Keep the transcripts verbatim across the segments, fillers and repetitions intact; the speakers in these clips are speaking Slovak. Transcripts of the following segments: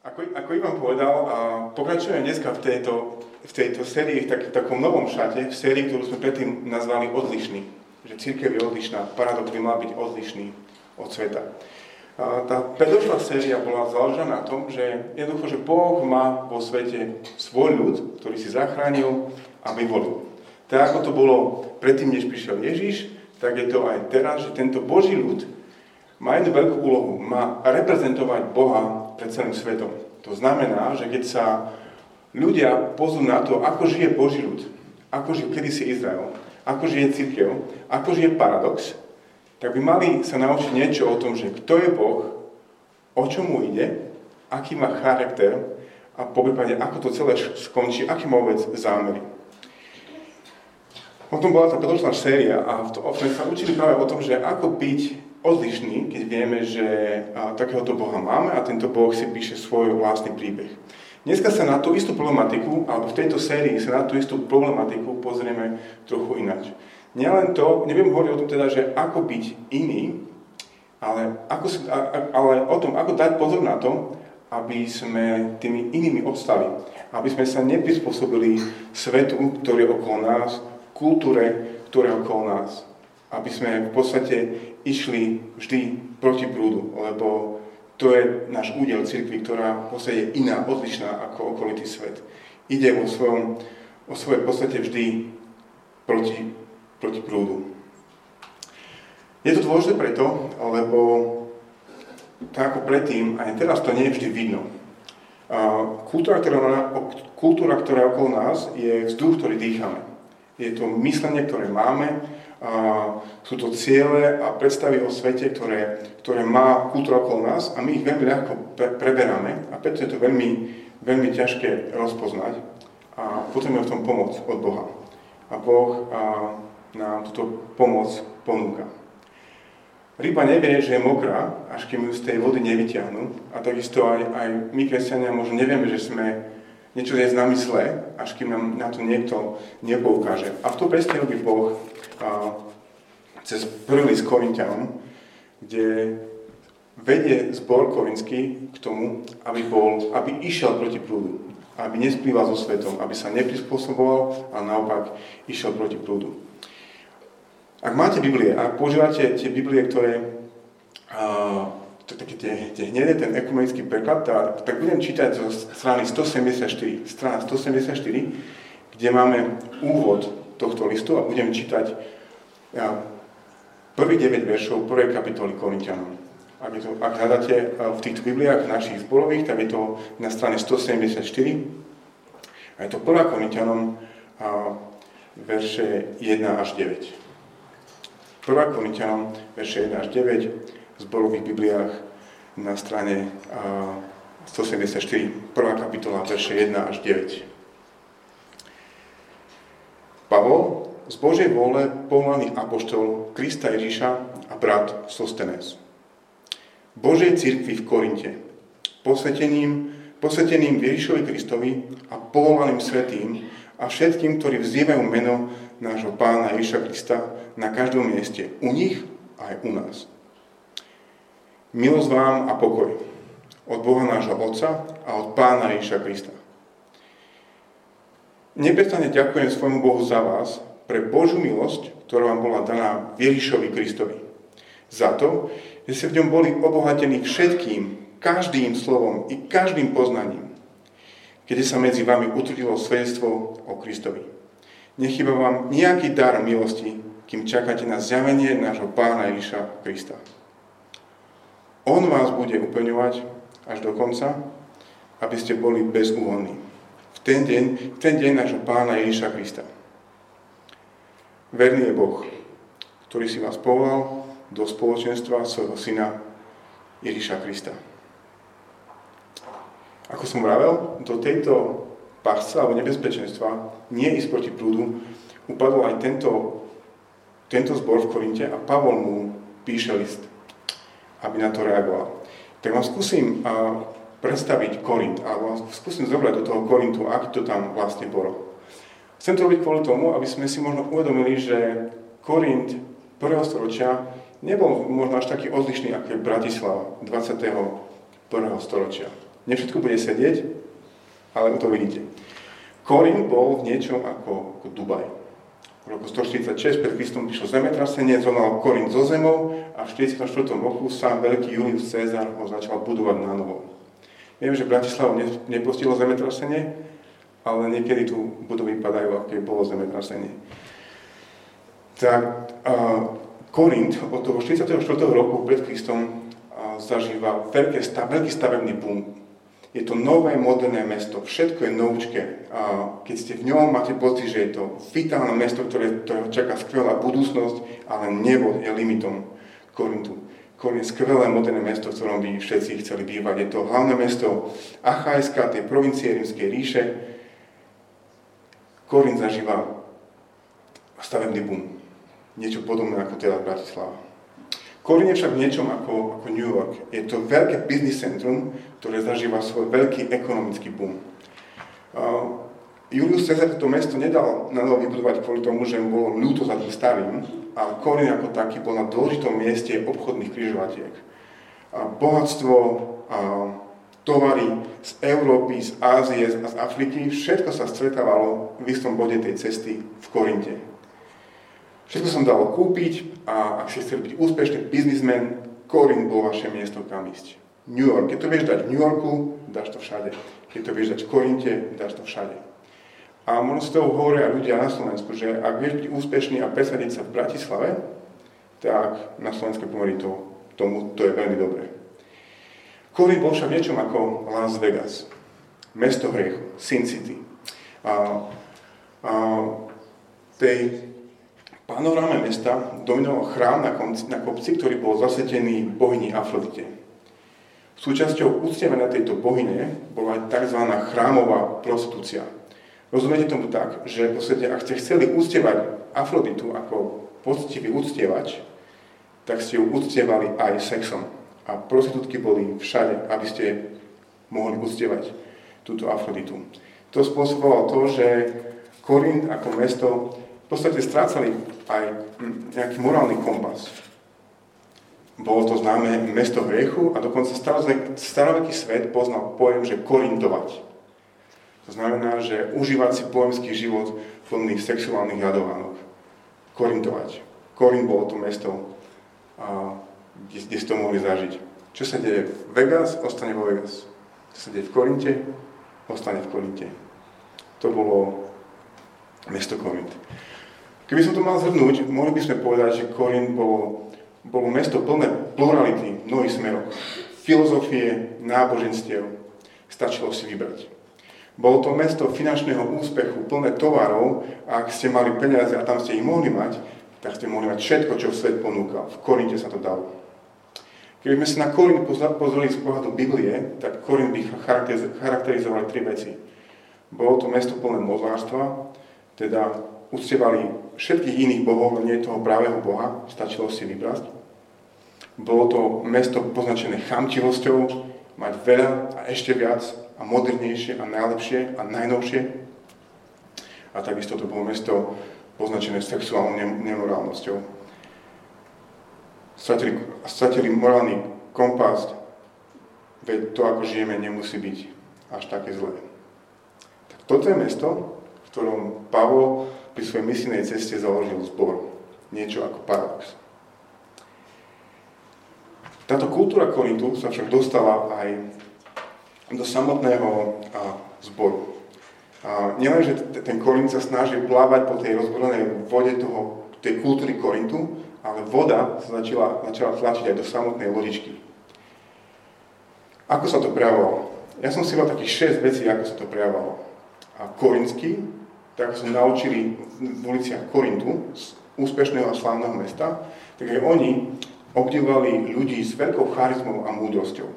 Ako, ako Ivan povedal, a pokračujem dneska v tejto, v tejto sérii, v, tak, v takom novom šate, v sérii, ktorú sme predtým nazvali odlišný. Že cirkev je odlišná, paradox by mal byť odlišný od sveta. A tá predošlá séria bola založená na tom, že jednoducho, že Boh má vo svete svoj ľud, ktorý si zachránil a vyvolil. Tak ako to bolo predtým, než prišiel Ježiš, tak je to aj teraz, že tento Boží ľud má jednu veľkú úlohu, má reprezentovať Boha pred celým svetom. To znamená, že keď sa ľudia pozrú na to, ako žije Boží ľud, ako žije kedysi Izrael, ako žije cirkev, ako žije paradox, tak by mali sa naučiť niečo o tom, že kto je Boh, o čo mu ide, aký má charakter a po prípade, ako to celé skončí, aký má vôbec zámery. O tom bola tá predošlá séria a v tom sme sa učili práve o tom, že ako byť odlišný, keď vieme, že takéhoto Boha máme a tento Boh si píše svoj vlastný príbeh. Dneska sa na tú istú problematiku, alebo v tejto sérii sa na tú istú problematiku pozrieme trochu ináč. Nielen to, nebudem hovoriť o tom teda, že ako byť iný, ale, ako, ale o tom, ako dať pozor na to, aby sme tými inými obstali. Aby sme sa neprispôsobili svetu, ktorý je okolo nás, kultúre, ktoré je okolo nás. Aby sme v podstate išli vždy proti prúdu, lebo to je náš údel cirkvi, ktorá v podstate je iná, odlišná ako okolitý svet. Ide o svojom, o svojej podstate vždy proti, proti prúdu. Je to dôležité preto, lebo tak ako predtým, aj teraz to nie je vždy vidno. Kultúra, ktorá, kultúra, ktorá je okolo nás, je vzduch, ktorý dýchame. Je to myslenie, ktoré máme, a sú to ciele a predstavy o svete, ktoré, ktoré má kultúra okolo nás a my ich veľmi ľahko pre- preberáme a preto je to veľmi, veľmi ťažké rozpoznať a potrebujeme v tom pomoc od Boha. A Boh a nám túto pomoc ponúka. Ryba nevie, že je mokrá, až kým ju z tej vody nevyťahnú a takisto aj, aj my, kresťania, možno nevieme, že sme niečo je s nami zlé, až kým nám na to niekto nepoukáže. A v to presne robí Boh a, cez prvý s Korinťanom, kde vedie zbor korintský k tomu, aby, bol, aby išiel proti prúdu, aby nesplýval so svetom, aby sa neprispôsoboval, ale naopak išiel proti prúdu. Ak máte Biblie, ak používate tie Biblie, ktoré... A, také tie, tie hnedé, ten ekumenický preklad, tá, tak budem čítať zo strany sto sedemdesiatštyri, strana sto sedemdesiatštyri, kde máme úvod tohto listu a budem čítať ja, prvých deväť veršov prvej kapitoly Korinťanom. Ak, ak hľadáte v týchto bibliách našich zborových, tak je to na strane sto sedemdesiatštyri a je to prvá Korinťanom verše jeden až deväť. prvá Korinťanom verše jeden až deväť v zborových bibliách na strane sto sedemdesiatštyri, prvá kapitola, verše jeden až deväť. Pavol, z Božej vôle povolaný apoštol Krista Ježiša a brat Sostenés. Božej cirkvi v Korinte, posveteným, posveteným Ježišovi Kristovi a povolaným svätým a všetkým, ktorí vzývajú meno nášho Pána Ježiša Krista na každom mieste, u nich a aj u nás. Milosť vám a pokoj od Boha nášho Otca a od Pána Ježiša Krista. Neprestane ďakujem svojmu Bohu za vás, pre Božiu milosť, ktorá vám bola daná Ježišovi Kristovi. Za to, že ste v ňom boli obohatení všetkým, každým slovom i každým poznaním, keď sa medzi vami utvrdilo svedectvo o Kristovi. Nechýba vám nejaký dar milosti, kým čakáte na zjavenie nášho Pána Ježiša Krista. On vás bude upevňovať až do konca, aby ste boli bezúhonní. V ten deň, v ten deň nášho Pána Ježiša Krista. Verný je Boh, ktorý si vás povolal do spoločenstva svojho syna Ježiša Krista. Ako som vravel, do tejto pasce alebo nebezpečenstva nie ísť proti prúdu upadol aj tento, tento zbor v Korinte a Pavol mu píše list, aby na to reagoval. Tak vám skúsim uh, predstaviť Korint, alebo skúsim zobrať do toho Korintu, aký to tam vlastne bolo. Chcem to robiť kvôli tomu, aby sme si možno uvedomili, že Korint prvého storočia nebol možno až taký odlišný, ako je Bratislava dvadsiateho prvého storočia. Nevšetko bude sedieť, ale to vidíte. Korint bol v niečom ako, ako Dubaj. V roku stoštyridsaťšesť pred Kristom prišlo zemetrasenie, zrovnal Korint zo zemou a v štyridsiatom štvrtom roku sám veľký Julius César ho začal budovať na novo. Viem, že Bratislava nepostihlo zemetrasenie, ale niekedy tu budovy padajú, aké bolo zemetrasenie. Tak uh, Korint od toho štyridsiateho štvrtého roku pred Kristom uh, zažíva veľký, stav, veľký stavebný boom. Je to nové, moderné mesto, všetko je novúčke. Uh, keď ste v ňom, máte pocit, že je to vitálne mesto, ktoré, ktorého čaká skvelá budúcnosť, ale nebo je limitom Korintu. Korint je skvelé moderné mesto, v ktorom by všetci chceli bývať. Je to hlavné mesto Achajska, tej provincie Rímskej ríše. Korint zažíva stavebný boom. Niečo podobné ako teda Bratislava. Korint je však niečom ako, ako New York. Je to veľké business centrum, ktoré zažíva svoj veľký ekonomický boom. Uh, Julius César to mesto nedal na novo vybudovať kvôli tomu, že mu bolo ľúto za tým starým, ale Korint ako taký bol na dôležitom mieste obchodných križovatiek. A bohatstvo, a tovary z Európy, z Ázie a z Afriky, všetko sa stretávalo v istom bode tej cesty v Korinte. Všetko som dalo kúpiť a ak ste chceli byť úspešný biznismen, Korint bol vaše miesto, kam ísť. New York, keď to vieš dať v New Yorku, dáš to všade. Keď to vieš dať v Korinte, dáš to všade. A možno z toho hovoria ľudia na Slovensku, že ak vieš byť úspešný a presadiť sa v Bratislave, tak na slovenské pomery to, tomu to je veľmi dobré. Korint bol však niečom ako Las Vegas, mesto hriechu, Sin City. A, a tej panoráme mesta dominoval chrám na kopci, na kopci, ktorý bol zasvetený bohyni Afrodite. Súčasťou uctievania tejto bohyne bola aj tzv. Chrámová prostitúcia. Rozumiete tomu tak, že v podstate, ak ste chceli uctievať Afroditu ako poctivý uctievač, tak ste ju uctievali aj sexom. A prostitútky boli všade, aby ste mohli uctievať túto Afroditu. To spôsobovalo to, že Korint ako mesto v podstate strácali aj nejaký morálny kompas. Bolo to známe mesto hriechu a dokonca staroveký svet poznal pojem, že korintovať. To znamená, že užívať si bohemský život plný sexuálnych jadovánok. Korintovať. Korint bolo to mesto, a Kde, kde ste to mohli zažiť. Čo sa deje v Vegas, ostane vo Vegas. Čo sa deje v Korinte, ostane v Korinte. To bolo mesto Korint. Keby som to mal zhrnúť, mohli by sme povedať, že Korint bolo, bolo mesto plné plurality v mnohých smeroch. Filozofie, náboženstiev. Stačilo si vybrať. Bolo to mesto finančného úspechu, plné tovarov, a ak ste mali peniaze a tam ste ich mohli mať, tak ste mohli mať všetko, čo svet ponúkal. V Korinte sa to dalo. Keby sme si na Korint pozreli z pohľadu Biblie, tak Korint by charakterizovali tri veci. Bolo to mesto plné modlárstva, teda uctievali všetkých iných bohov, nie toho pravého boha, stačilo si vybrať. Bolo to mesto poznačené chamtivosťou, mať veľa a ešte viac a modernejšie a najlepšie a najnovšie. A takisto to bolo mesto označené sexuálnou nemorálnosťou. Stratili, stratili morálny kompas, veď to, ako žijeme, nemusí byť až také zlé. Tak toto je mesto, v ktorom Pavol pri svojej misijnej ceste založil zbor. Niečo ako Paradox. Táto kultúra Korintu sa však dostala aj do samotného zboru. A nielenže ten Korint sa snažil plávať po tej rozborenej vode toho, tej kultúry Korintu, ale voda sa začala, začala tlačiť aj do samotnej lodičky. Ako sa to prejavovalo? Ja som si mal takých šesť vecí, ako sa to prejavovalo. A korintský, tak som naučili v uliciach Korintu, z úspešného a slávneho mesta, tak aj oni obdivovali ľudí s veľkou charizmou a múdrosťou.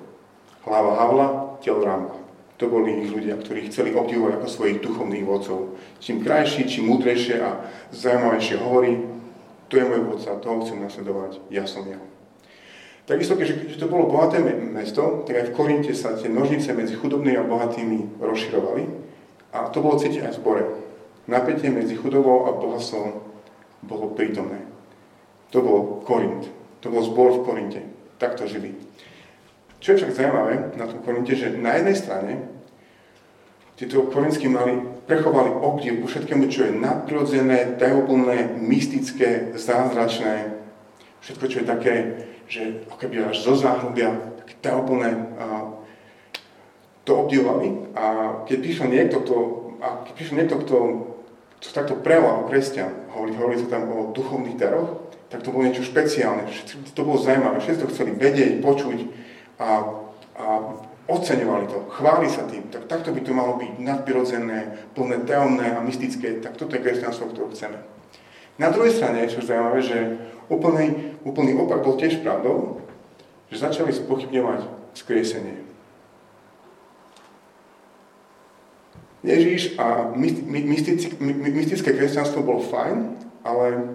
Hlava Havla, telo Ramba. To boli ich ľudia, ktorí chceli obdivovať ako svojich duchovných vodcov. Čím krajší, čím múdrejšie a zaujímavejšie hovorí, to je môj vodca, toho chcem nasledovať, ja som jeho. Takisto, keďže to bolo bohaté mesto, tak aj v Korinte sa tie nožnice medzi chudobnými a bohatými rozširovali a to bolo cítiť aj v zbore. Napätie medzi chudobou a bohatstvom bolo prítomné. To bol Korint, to bol zbor v Korinte, takto žili. Čo je však zaujímavé na tom Korinte, že na jednej strane títo Korinskí mali prechovali obdiv ku všetkému, čo je nadprirodzené, tajúplné, mystické, zázračné. Všetko, čo je také, že akoby až zo záhrubia, také tajúplné, to obdivovali. A keď prišiel niekto, kto, a keď prišiel niekto, kto, kto takto prelal kresťan, hovorí, hovorí sa tam o duchovných daroch, tak to bolo niečo špeciálne. Všetko, to bolo zaujímavé, všetko chceli vedieť, počuť a, a oceňovali to, chváli sa tým, tak takto by to malo byť nadprirodzené, plné tajomné a mystické, tak toto je kresťanstvo, ktoré chceme. Na druhej strane, čo je zaujímavé, že úplný, úplný opak bol tiež pravdou, že začali spochybňovať skriesenie. Ježiš a mystické, mystické kresťanstvo bolo fajn, ale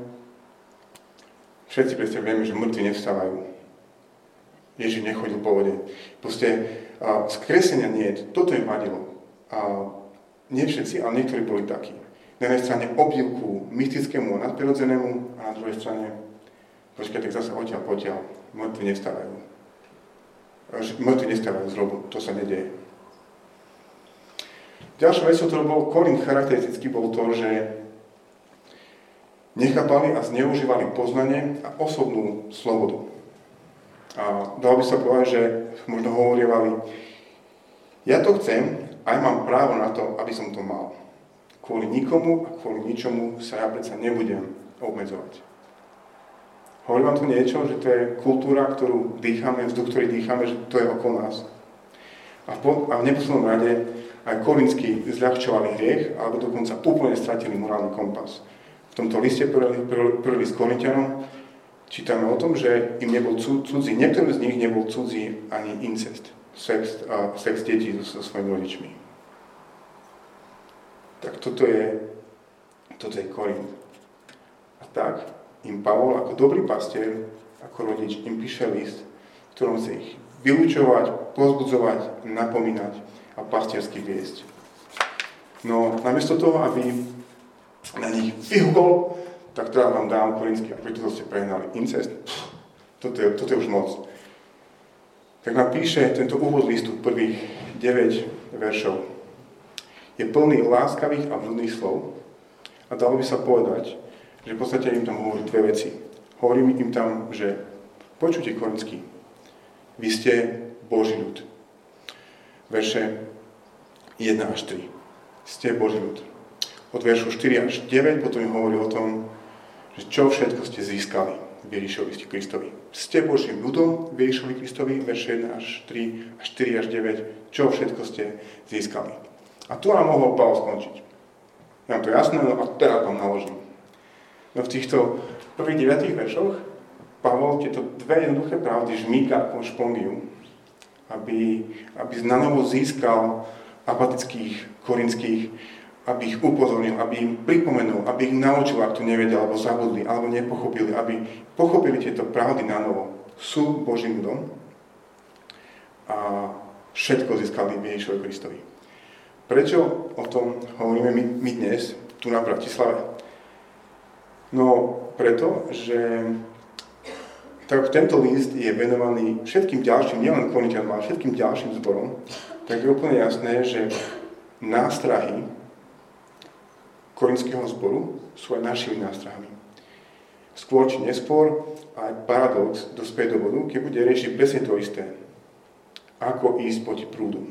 všetci presne vieme, že mŕtvi nevstávajú. Ježiš nechodil po vode. Proste skresenia nie, toto im vadilo. A nie všetci, ale niektorí boli takí. Na jednej strane obdivku mystickému a nadprirodzenému a na druhej strane, počkaj, tak zase odtiaľ potiaľ, mŕtvi nestávajú. Mŕtvi nestávajú z hrobu, to sa nedieje. Ďalšou vecou, ktorou bol Korint charakteristicky, bol to, že nechápali a zneužívali poznanie a osobnú slobodu. A dalo by sa povedať, že možno hovorievali, ja to chcem a ja mám právo na to, aby som to mal. Kvôli nikomu a kvôli ničomu sa ja predsa nebudem obmedzovať. Hovorím vám tu niečo, že to je kultúra, ktorú dýchame, vzduch, ktorý dýchame, že to je okolo nás. A v, pod, a v neposlednom rade aj Korintsky zľahčovali hriech, alebo dokonca úplne stratili morálny kompas. V tomto liste prvý s Korinťanom čítame o tom, že im nebol cudzí, niektorým z nich nebol cudzí ani incest, sex, uh, sex detí so, so svojimi rodičmi. Tak toto je, toto je Korint. A tak im Pavol ako dobrý pastier, ako rodič, im píše list, v ktorom chce ich vyučovať, pozbudzovať, napomínať a pastiersky viesť. No namiesto toho, aby na nich vyhúkol, tak teda vám dám korinský, a preto ste prehnali incest, pff, toto, je, toto je už moc. Tak nám píše tento úvod listu, prvých deväť veršov. Je plný láskavých a vľudných slov a dalo by sa povedať, že v podstate im tam hovorí dve veci. Hovorí im tam, že počujte korinský, vy ste Boží ľud. Verše jeden až tri. Ste Boží ľud. Od veršu štyri až deväť potom im hovorí o tom, že čo všetko ste získali v Ježišovi Kristovi. Ste Božím ľudom v Ježišovi Kristovi, verše jeden až tri, štyri až deväť, čo všetko ste získali. A tu nám mohol Pavol skončiť. Mám to jasné, no a teraz vám naložím. No v týchto prvých deviatých veršoch Pavol tieto dve jednoduché pravdy žmýka ako špongiu, aby, aby znanovo získal apatických, korinských, aby ich upozornil, aby im pripomenul, aby ich naučil, ak to nevedia, alebo zabudli, alebo nepochopili, aby pochopili tieto pravdy na novo. Sú Božím ľudom a všetko získali v Ježišovi Kristovi. Prečo o tom hovoríme my, my dnes, tu na Bratislave? No preto, že tak tento list je venovaný všetkým ďalším, nielen Korinťanom, ale všetkým ďalším zborom, tak je úplne jasné, že nástrahy Korinského zboru sú aj našimi nástrahami. Skôr či neskôr aj Paradox dospeje do bodu, keď bude riešiť presne to isté. Ako ísť proti prúdu.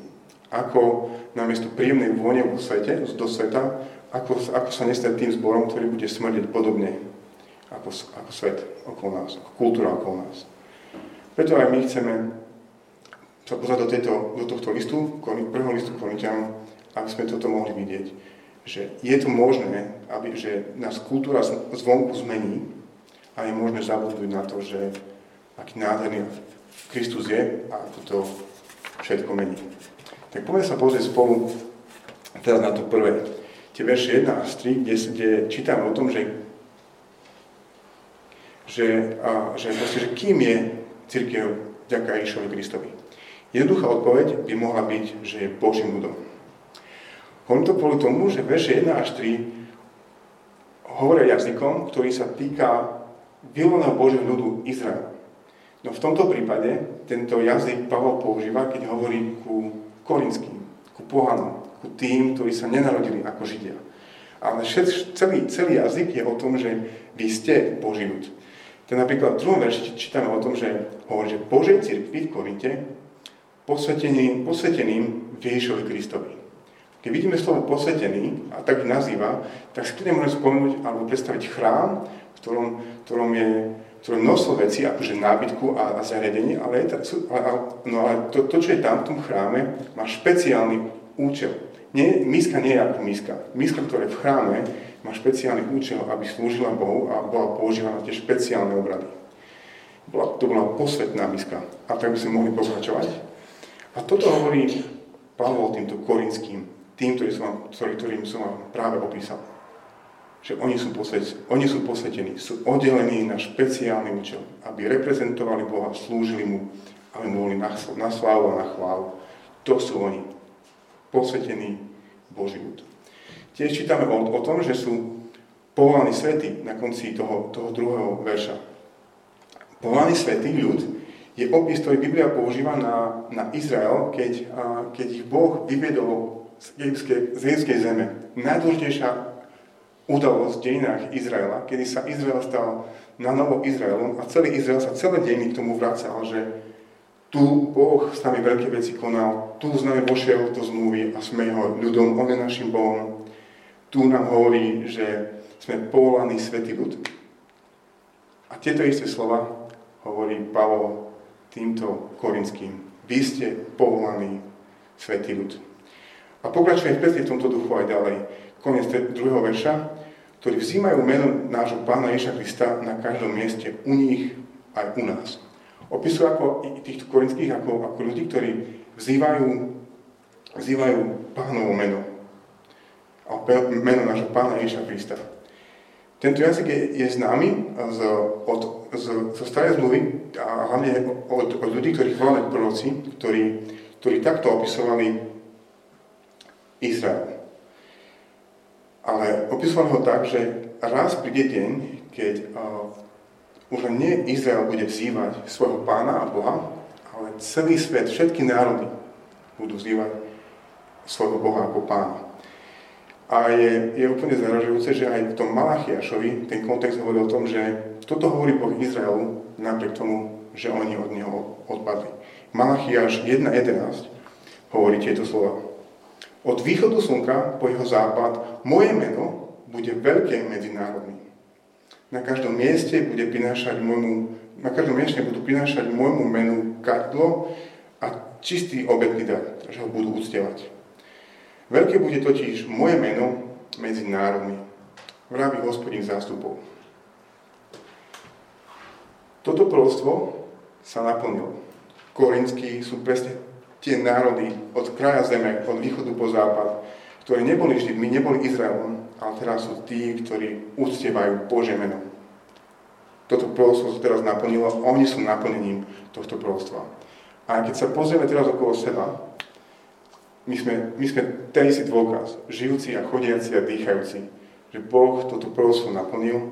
Ako namiesto príjemnej vône vo svete, do sveta, ako, ako sa nestať tým zborom, ktorý bude smrdeť podobne ako, ako svet okolo nás, ako kultúra okolo nás. Preto aj my chceme sa pozrieť do, tejto, do tohto listu, prvého listu Korinťanom, aby sme toto mohli vidieť. Že je to možné, aby, že nás kultúra zvonku zmení a je možné zabudnúť na to, že aký nádherný Kristus je a ako to všetko mení. Tak poďme sa pozrieť spolu teraz na to prvé. Tie verše jeden až tri, kde, kde čítame o tom, že, že, a, že, proste, že kým je cirkev vďaka Ježišovi Kristovi. Jednoduchá odpoveď by mohla byť, že je Božím ľudom. Hovorím to kvôli tomu, že verše jeden až tri hovoria jazykom, ktorý sa týka vyvoleného Božieho ľudu Izraela. No v tomto prípade tento jazyk Pavol používa, keď hovorí ku korinským, ku pohanom, ku tým, ktorí sa nenarodili ako Židia. Ale šet, celý, celý jazyk je o tom, že vy ste Boží ľud. Ten napríklad v druhom verši čítame o tom, že hovorí, že Božej cirkvi v Korinte posveteným, posveteným Ježišovi Kristovi. Keď vidíme slovo posvetený, a tak nazýva, tak si tu nemôžeme spomenúť alebo predstaviť chrám, v ktorom, ktorom je ktorom množstvo vecí, akože nábytku a, a zariadenie, ale, no ale to, to, čo je tam v tom chráme, má špeciálny účel. Nie, miska nie je ako miska. Miska, ktorá je v chráme, má špeciálny účel, aby slúžila Bohu a bola používaná tie špeciálne obrady. Bola, to bola posvetná miska. A tak by sme mohli pokračovať. A toto hovorí Pavol týmto korinským, tým, ktorý som vám, ktorý, ktorým som vám práve opísal. Že oni sú, posvet, oni sú posvetení, sú oddelení na špeciálny účel, aby reprezentovali Boha, slúžili mu, aby mu boli na, na slávu a na chválu. To sú oni. Posvetení Boží ľud. Tiež čítame o, o tom, že sú povolaní svätí na konci toho, toho druhého verša. Povolaný svätý ľud je opis, ktorý Biblia používa na, na Izrael, keď, a, keď ich Boh vyvedol z egyptskej zeme. Najdôležitejšia udalosť v dejinách Izraela, kedy sa Izrael stal na novo Izraelom a celý Izrael sa celé dejiny k tomu vracal, že tu Boh s nami veľké veci konal, tu s nami vošiel do zmluvy a sme jeho ľudom, on je našim Bohom. Tu nám hovorí, že sme povolaní svätý ľud. A tieto isté slova hovorí Pavol týmto korinským. Vy ste povolaní svätý ľud. A pokračuje presne v tomto duchu aj ďalej. Koniec druhého verša, ktorí vzýmajú meno nášho Pána Ježiša Krista na každom mieste, u nich aj u nás. Opisujú ako týchto korinských ako, ako ľudí, ktorí vzývajú, vzývajú Pánovo meno. A meno nášho Pána Ježiša Krista. Tento jazyk je, je známy z, od, z, zo starej zmluvy a hlavne od, od ľudí, ktorých volali proroci, ktorí, ktorí takto opisovali Izrael. Ale opisovali ho tak, že raz príde deň, keď uh, už nie Izrael bude vzývať svojho Pána a Boha, ale celý svet, všetky národy budú vzývať svojho Boha ako Pána. A je, je úplne zaražujúce, že aj v tom Malachiašovi ten kontext hovorí o tom, že toto hovorí Boh Izraelu napriek tomu, že oni od neho odpadli. Malachiaš jedna jedenásť hovorí tieto slova. Od východu slnka po jeho západ moje meno bude veľké medzi národmi. Na každom mieste bude prinášať môjmu, na každom mieste budú prinášať môjmu menu kadlo a čistý obetný dar, že ho budú uctievať. Veľké bude totiž moje meno medzi národmi, vraví Hospodin zástupov. Toto proroctvo sa naplnilo. Korinskí sú presne tie národy od kraja zeme, od východu po západ, ktoré neboli Židmi, neboli Izraelom, ale teraz sú tí, ktorí uctievajú Božie meno. Toto proroctvo sa teraz naplnilo a oni sú naplnením tohto proroctva. A keď sa pozrieme teraz okolo seba, My sme, my sme ten istý dôkaz, žijúci a chodiaci a dýchajúci, že Boh toto proroctvo naplnil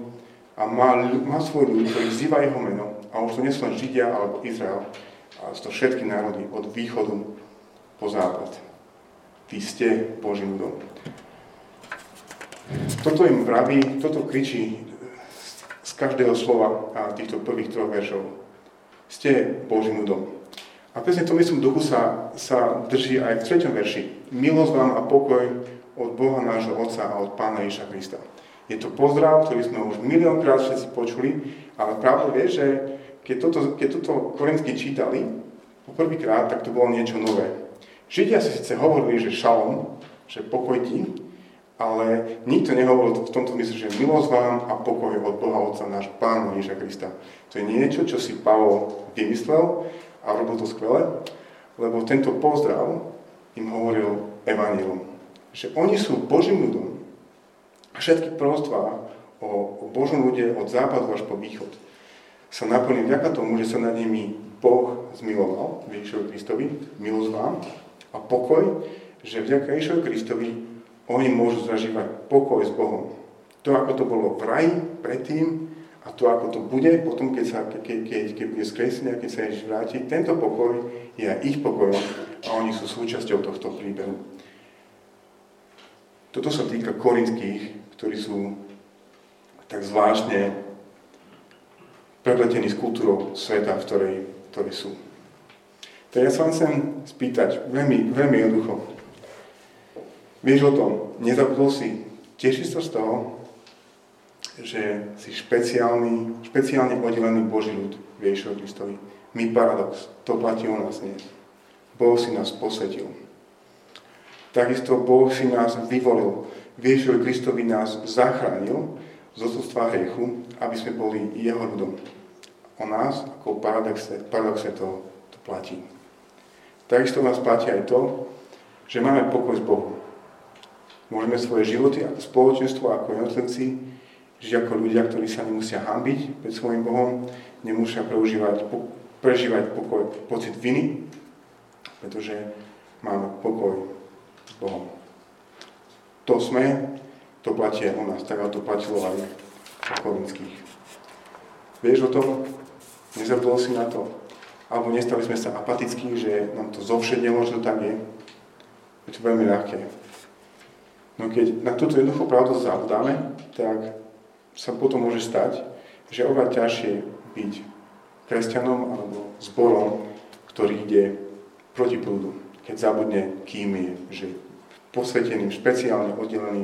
a má, má svoj ľud, ktorý vzýva jeho meno, a už to nie sú len Židia alebo Izrael, ale sú to všetky národy od východu po západ. Vy ste Božím ľudom. Toto im vraví, toto kričí z každého slova a týchto prvých troch veršov. Ste Božím ľudom. A presne to myslím duchu sa, sa drží aj v treťom verši. Milosť vám a pokoj od Boha nášho Otca a od Pána Ježiša Krista. Je to pozdrav, ktorý sme už miliónkrát všetci počuli, ale pravda je, že keď toto, keď toto korinskí čítali poprvýkrát, tak to bolo niečo nové. Židia si síce hovorili, že šalom, že pokoj ti, ale nikto nehovoril v tomto mysle, že milosť vám a pokoj od Boha Otca nášho Pána Ježiša Krista. To je niečo, čo si Pavol vymyslel, a robil to skvele, lebo tento pozdrav im hovoril evanjelium. Že oni sú Božím ľudom. A všetky proroctvá o, o Božom ľude od západu až po východ sa naplní vďaka tomu, že sa nad nimi Boh zmiloval, Ježišovi Kristovi, milosť vám a pokoj, že vďaka Ježišovi Kristovi oni môžu zažívať pokoj s Bohom. To, ako to bolo v raji predtým a A to, ako to bude potom, keď, sa, ke, ke, keď bude skresne a keď sa Ježiš vráti, tento pokoj je aj ich pokojom a oni sú súčasťou tohto príbehu. Toto sa týka korintských, ktorí sú tak zvláštne prepletení s kultúrou sveta, v ktorej, ktorej sú. Teda ja sa vám chcem spýtať veľmi, veľmi jednoducho. Vieš o tom, nezabudol si, tešíš sa z toho, že si špeciálny, špeciálne oddelený Boží ľud v Ježišovi Kristovi. My paradox, to platí u nás dnes. Boh si nás posvetil. Takisto Boh si nás vyvolil. V Ježišovi Kristovi nás zachránil z otroctva hriechu, aby sme boli jeho ľudom. O nás, ako paradoxe, paradoxe to, to platí. Takisto nás platí aj to, že máme pokoj s Bohom. Môžeme svoje životy ako spoločenstvo, ako jednotlivci žiť ako ľudia, ktorí sa nemusia hanbiť pred svojím Bohom, nemusia prežívať, po, prežívať pokoj, pocit viny, pretože máme pokoj s Bohom. To sme, to platí u nás, tak to platilo aj u korinských. Vieš o tom? Nezabudol si na to? Alebo nestali sme sa apatickí, že nám to zovšednelo, že to tak je? Je to veľmi ľahké. No keď na túto jednoduchú pravdu zabudáme, tak sa potom môže stať, že je oveľa ťažšie byť kresťanom alebo zborom, ktorý ide proti prúdu, keď zabudne, kým je, že posveteným, špeciálne oddeleným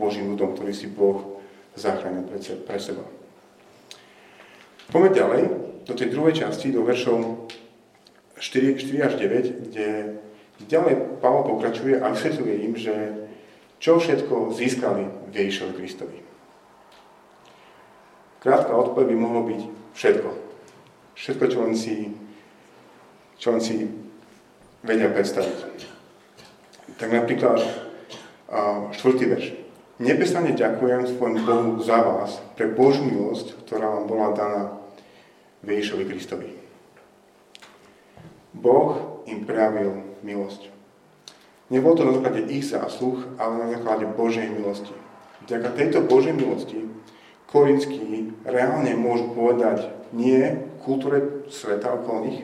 Božím ľudom, ktorý si Boh zachránil pre seba. Poďme ďalej do tej druhej časti, do veršov štyri až deväť, kde ďalej Pavol pokračuje a vysvetľuje im, že čo všetko získali v Ježišovi Kristovi. Krátka odpoveď by mohlo byť všetko. Všetko, čo len si, čo len si vedia predstaviť. Tak napríklad štvrtý verš. Neprestane ďakujem svojmu Bohu za vás pre Božiu milosť, ktorá vám bola daná v Ježišovi Kristovi. Boh im prejavil milosť. Nebolo to na základe ich zásluh, ale na základe Božej milosti. Vďaka tejto Božej milosti Korintskí reálne môžu povedať nie kultúre sveta okolo nich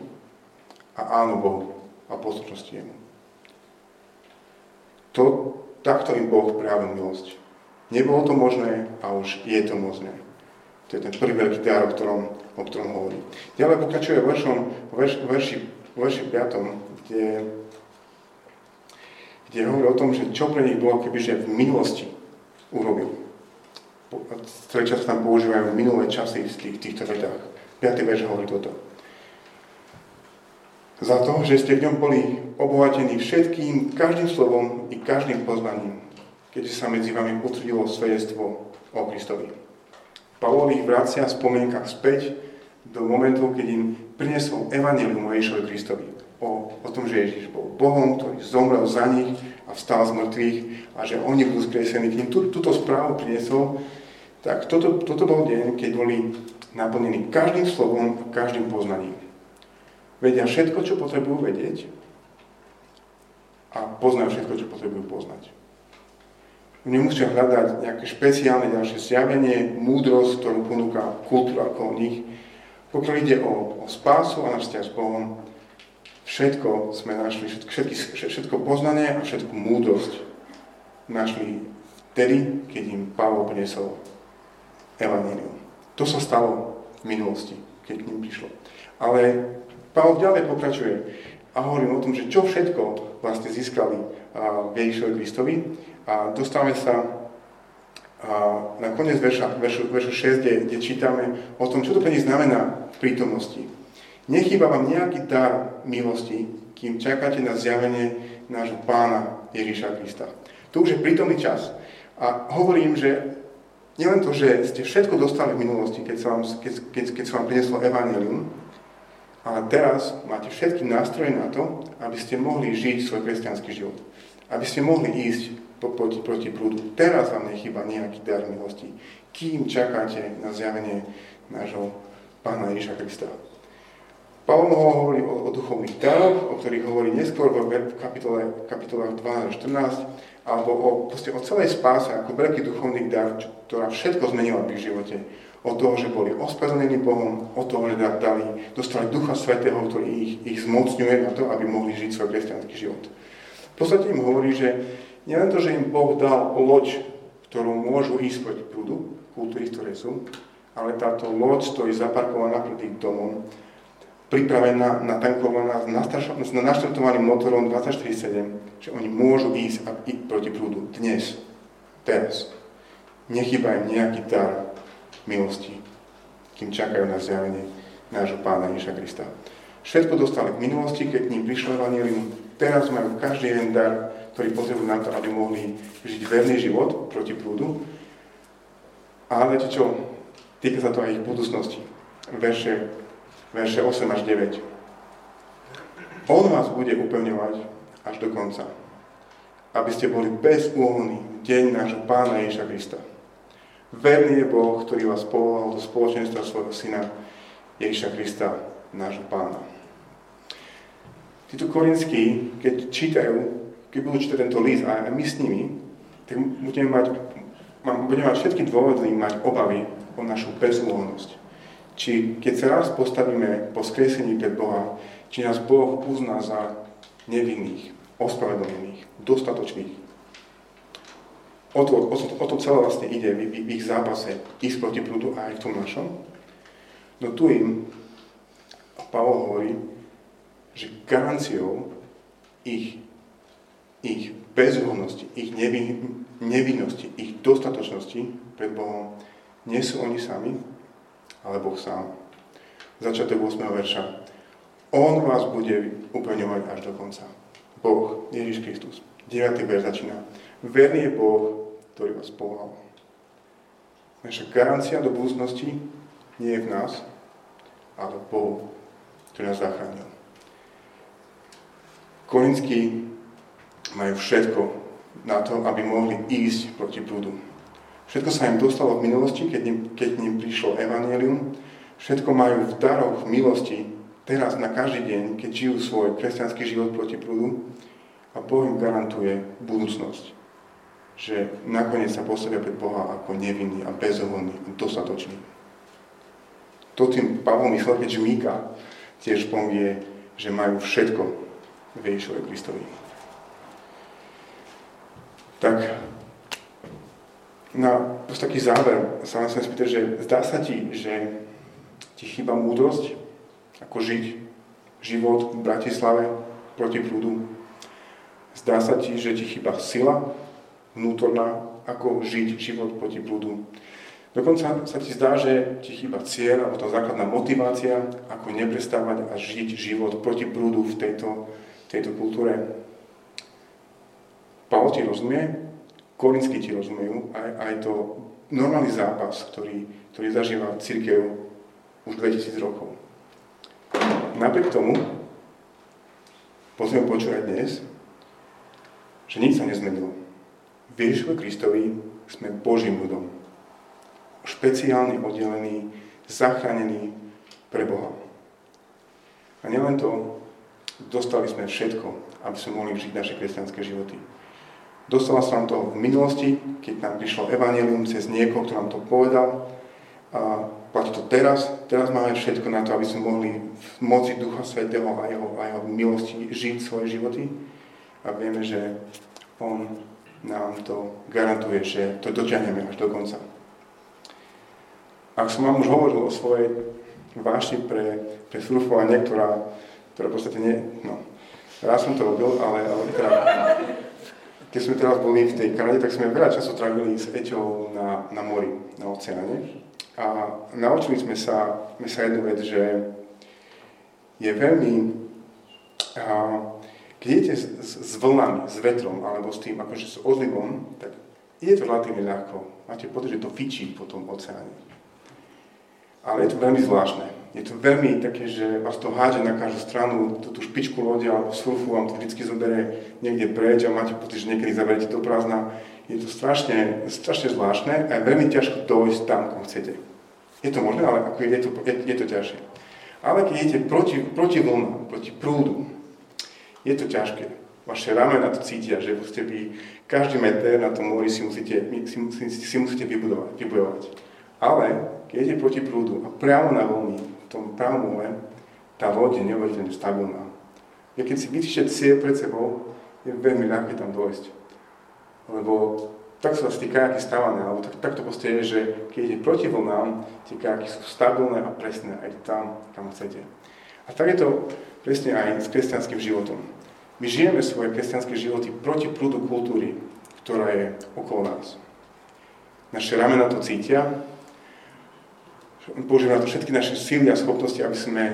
a áno Bohu a poslušnosti jemu. To, takto im Boh prejavil milosť. Nebolo to možné a už je to možné. To je ten prvý veľký dar, o ktorom, o ktorom hovorí. Ďalej pokračuje v verši, verši, verši piatom, kde, kde hovorí o tom, že čo pre nich bolo, kebyže v minulosti urobil. Celý čas tam používajú minulé časy v tých, týchto vetách. Piatý verš hovorí toto. Za to, že ste v ňom boli obohatení všetkým, každým slovom i každým poznaním, keďže sa medzi vami potvrdilo svedectvo o Kristovi. Pavol ich vracia v spomienkach späť do momentov, keď im prinesol evanjelium o Ježišovi Kristovi. O, o tom, že Ježiš bol Bohom, ktorý zomrel za nich a vstal z mŕtvych a že oni budú skriesení. Keď im tú, túto správu prinesol, tak toto, toto bol deň, keď boli naplnení každým slovom a každým poznaním. Vedia všetko, čo potrebujú vedieť a poznajú všetko, čo potrebujú poznať. Nemusia hľadať nejaké špeciálne ďalšie zjavenie, múdrosť, ktorú ponúka kultúra okolo nich. Pokiaľ ide o, o spásu a náš vzťah s Bohom, všetko sme našli, všetky, všetko poznanie a všetku múdrosť našli vtedy, keď im Pavol prinesol evanjelium. To sa stalo v minulosti, keď k ním prišlo. Ale Pavol ďalej pokračuje a hovorí o tom, že čo všetko vlastne získali v Ježišovi Kristovi a dostávame sa na koniec verša, veršu, veršu šesť, kde, kde čítame o tom, čo to pre nich znamená v prítomnosti. Nechýba vám nejaký dar milosti, kým čakáte na zjavenie nášho Pána Ježiša Krista. To už je prítomný čas. A hovorím, že nielen to, že ste všetko dostali v minulosti, keď sa vám, keď, keď, keď sa vám prineslo evanjelium, ale teraz máte všetky nástroje na to, aby ste mohli žiť svoj kresťanský život. Aby ste mohli ísť proti, proti prúdu. Teraz vám nechýba nejaký dar milosti, kým čakáte na zjavenie nášho Pána Ježiša Krista. Pavol hovorí o, o duchovných daroch, o ktorých hovorí neskôr v kapitole, kapitolách dvanásť štrnásť, alebo o, o celej spáse ako veľký duchovný dar, ktorá všetko zmenila v ich živote. o to, že boli ospravedlnení Bohom, o to, že dali, dostali Ducha Svätého, ktorý ich, ich zmocňuje na to, aby mohli žiť svoj kresťanský život. V podstate im hovorí, že nielen to, že im Boh dal loď, ktorú môžu ísť proti prúdu, kultúry, ktoré sú, ale táto loď stojí zaparkovaná pred ich domom, pripravená, natankovaná, s naštartovaným motorom dvadsaťštyri sedem, že oni môžu ísť a ísť proti prúdu dnes, teraz. Nechýba im nejaký dar milosti, kým čakajú na zjavenie nášho Pána Ježiša Krista. Všetko dostali k minulosti, keď k ním prišlo evanjelium. Teraz majú každý jeden dar, ktorý potrebujú na to, aby mohli žiť verný život proti prúdu. A viete čo? Týka sa to aj ich budúcnosti. Verše, verše osem až deväť. On vás bude upevňovať až do konca, aby ste boli bezúhonní v deň nášho Pána Ježiša Krista. Verný je Boh, ktorý vás povolal do spoločenstva svojho Syna, Ježiša Krista, nášho Pána. Títo korinskí, keď čítajú, keď budú čítať tento list a my s nimi, tak budeme mať, budeme mať všetky dôvody mať obavy o našu bezúhonnosť. Či keď sa raz postavíme po skresení pred Boha, či nás Boh uzná za nevinných, ospravedlnených, dostatočných. O to, o, to, o to celé vlastne ide v, v, v ich zápase ísť proti prúdu a aj v tom našom. No tu im Pavol hovorí, že garanciou ich, ich bezúhonnosti, ich nevin, nevinnosti, ich dostatočnosti pred Bohom nie sú oni sami, ale Boh sám. Začiatok ôsmeho verša. On vás bude upevňovať až do konca. Boh, Ježiš Kristus. deviaty verš začína. Verný je Boh, ktorý vás povolal. Naša garancia do budúcnosti nie je v nás, ale Boh, ktorý nás zachránil. Korintskí majú všetko na to, aby mohli ísť proti prúdu. Všetko sa im dostalo v minulosti, keď im, keď im prišlo evanjelium. Všetko majú v daroch milosti teraz na každý deň, keď žijú svoj kresťanský život proti prúdu. A Boh im garantuje budúcnosť, že nakoniec sa postavia pred Boha ako nevinný a bezúhonný a dostatočný. To tým Pavol myslel, keď žmýka, tiež povie, že majú všetko v Ježišovi Kristovi. Tak, na proste taký záver sa vám chcem spýtať, že zdá sa ti, že ti chýba múdrosť, ako žiť život v Bratislave proti prúdu? Zdá sa ti, že ti chýba sila vnútorná, ako žiť život proti prúdu. Dokonca sa ti zdá, že ti chýba cieľ, alebo tá základná motivácia, ako neprestávať a žiť život proti prúdu v tejto, tejto kultúre. Pavol ti rozumie, Korinskí ti rozumejú, aj, aj to normálny zápas, ktorý, ktorý zažíva cirkev už dvetisíc rokov. Napriek tomu, potrebujem počuť aj dnes, že nič sa nezmenilo. V Ježišovi Kristovi sme Božím ľudom. Špeciálne oddelení, zachránení pre Boha. A nielen to, dostali sme všetko, aby sme mohli žiť naše kresťanské životy. Dostala sa nám to v minulosti, keď nám prišlo evanjelium cez niekoho, kto nám to povedal. A platí to teraz. Teraz máme všetko na to, aby sme mohli v moci Ducha Svätého a jeho, a jeho milosti žiť svoje životy. A vieme, že On nám to garantuje, že to dotiahneme až do konca. Ak som vám už hovoril o svojej vášni pre, pre surfovanie, ktorá, ktorá v podstate nie... No, raz som to robil, ale... ale teda, keď sme teraz boli v tej Kanade, tak sme veľa času trávili s Eťou na, na mori, na oceáne. A naučili sme sa, sme sa jednu vec, že je veľmi... A, keď idete s, s, s vlnami, s vetrom, alebo s tým, akože s odlivom, tak je to relatívne ľahko. Máte pocit, že to fičí po tom oceáne. Ale je to veľmi zvláštne. Je to veľmi také, že vás to hádže na každú stranu, tú, tú špičku lode alebo surfu vám to vždycky zoberie niekde preč a máte pocit, že niekedy zaberete do prázdna. Je to strašne, strašne zvláštne a je veľmi ťažko dojsť tam, kam chcete. Je to možné, ale ako je, to, je, je to ťažšie. Ale keď idete proti, proti vlnám, proti prúdu, je to ťažké. Vaše ramena to cítia, že by každý meter na tom mori si musíte, si, si, si musíte vybudovať, vybojovať. A Ale keď idete proti prúdu a priamo na vlni, v tom pravom vlne, tá loď je neuveriteľne stabilná. Ja keď si vytýčite cieľ pred sebou, je veľmi ľahké tam dôjsť. Lebo tak sú vlastne tie kajaky stávané, alebo tak, takto proste je, že keď idete proti vlnám, tie kajaky sú stabilné a presné aj tam, kam chcete. A tak je to presne aj s kresťanským životom. My žijeme svoje kresťanské životy proti prúdu kultúry, ktorá je okolo nás. Naše ramena to cítia, používame na to všetky naše síly a schopnosti, aby sme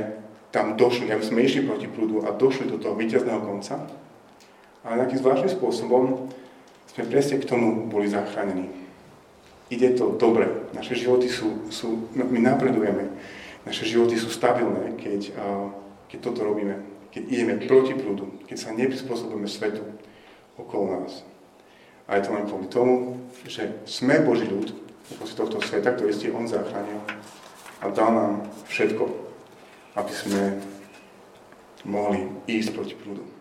tam došli, aby sme išli proti prúdu a došli do toho víťazného konca. Ale nejakým zvláštnym spôsobom sme presne k tomu boli zachránení. Ide to dobre. Naše životy sú, sú my napredujeme. Naše životy sú stabilné, keď, keď toto robíme. Keď ideme proti prúdu, keď sa neprispôsobujeme svetu okolo nás. A je to len kvôli tomu, že sme Boží ľud, kvôli tohto sveta, ktorý ste On zachránil a dal nám všetko, aby sme mohli ísť proti prúdu.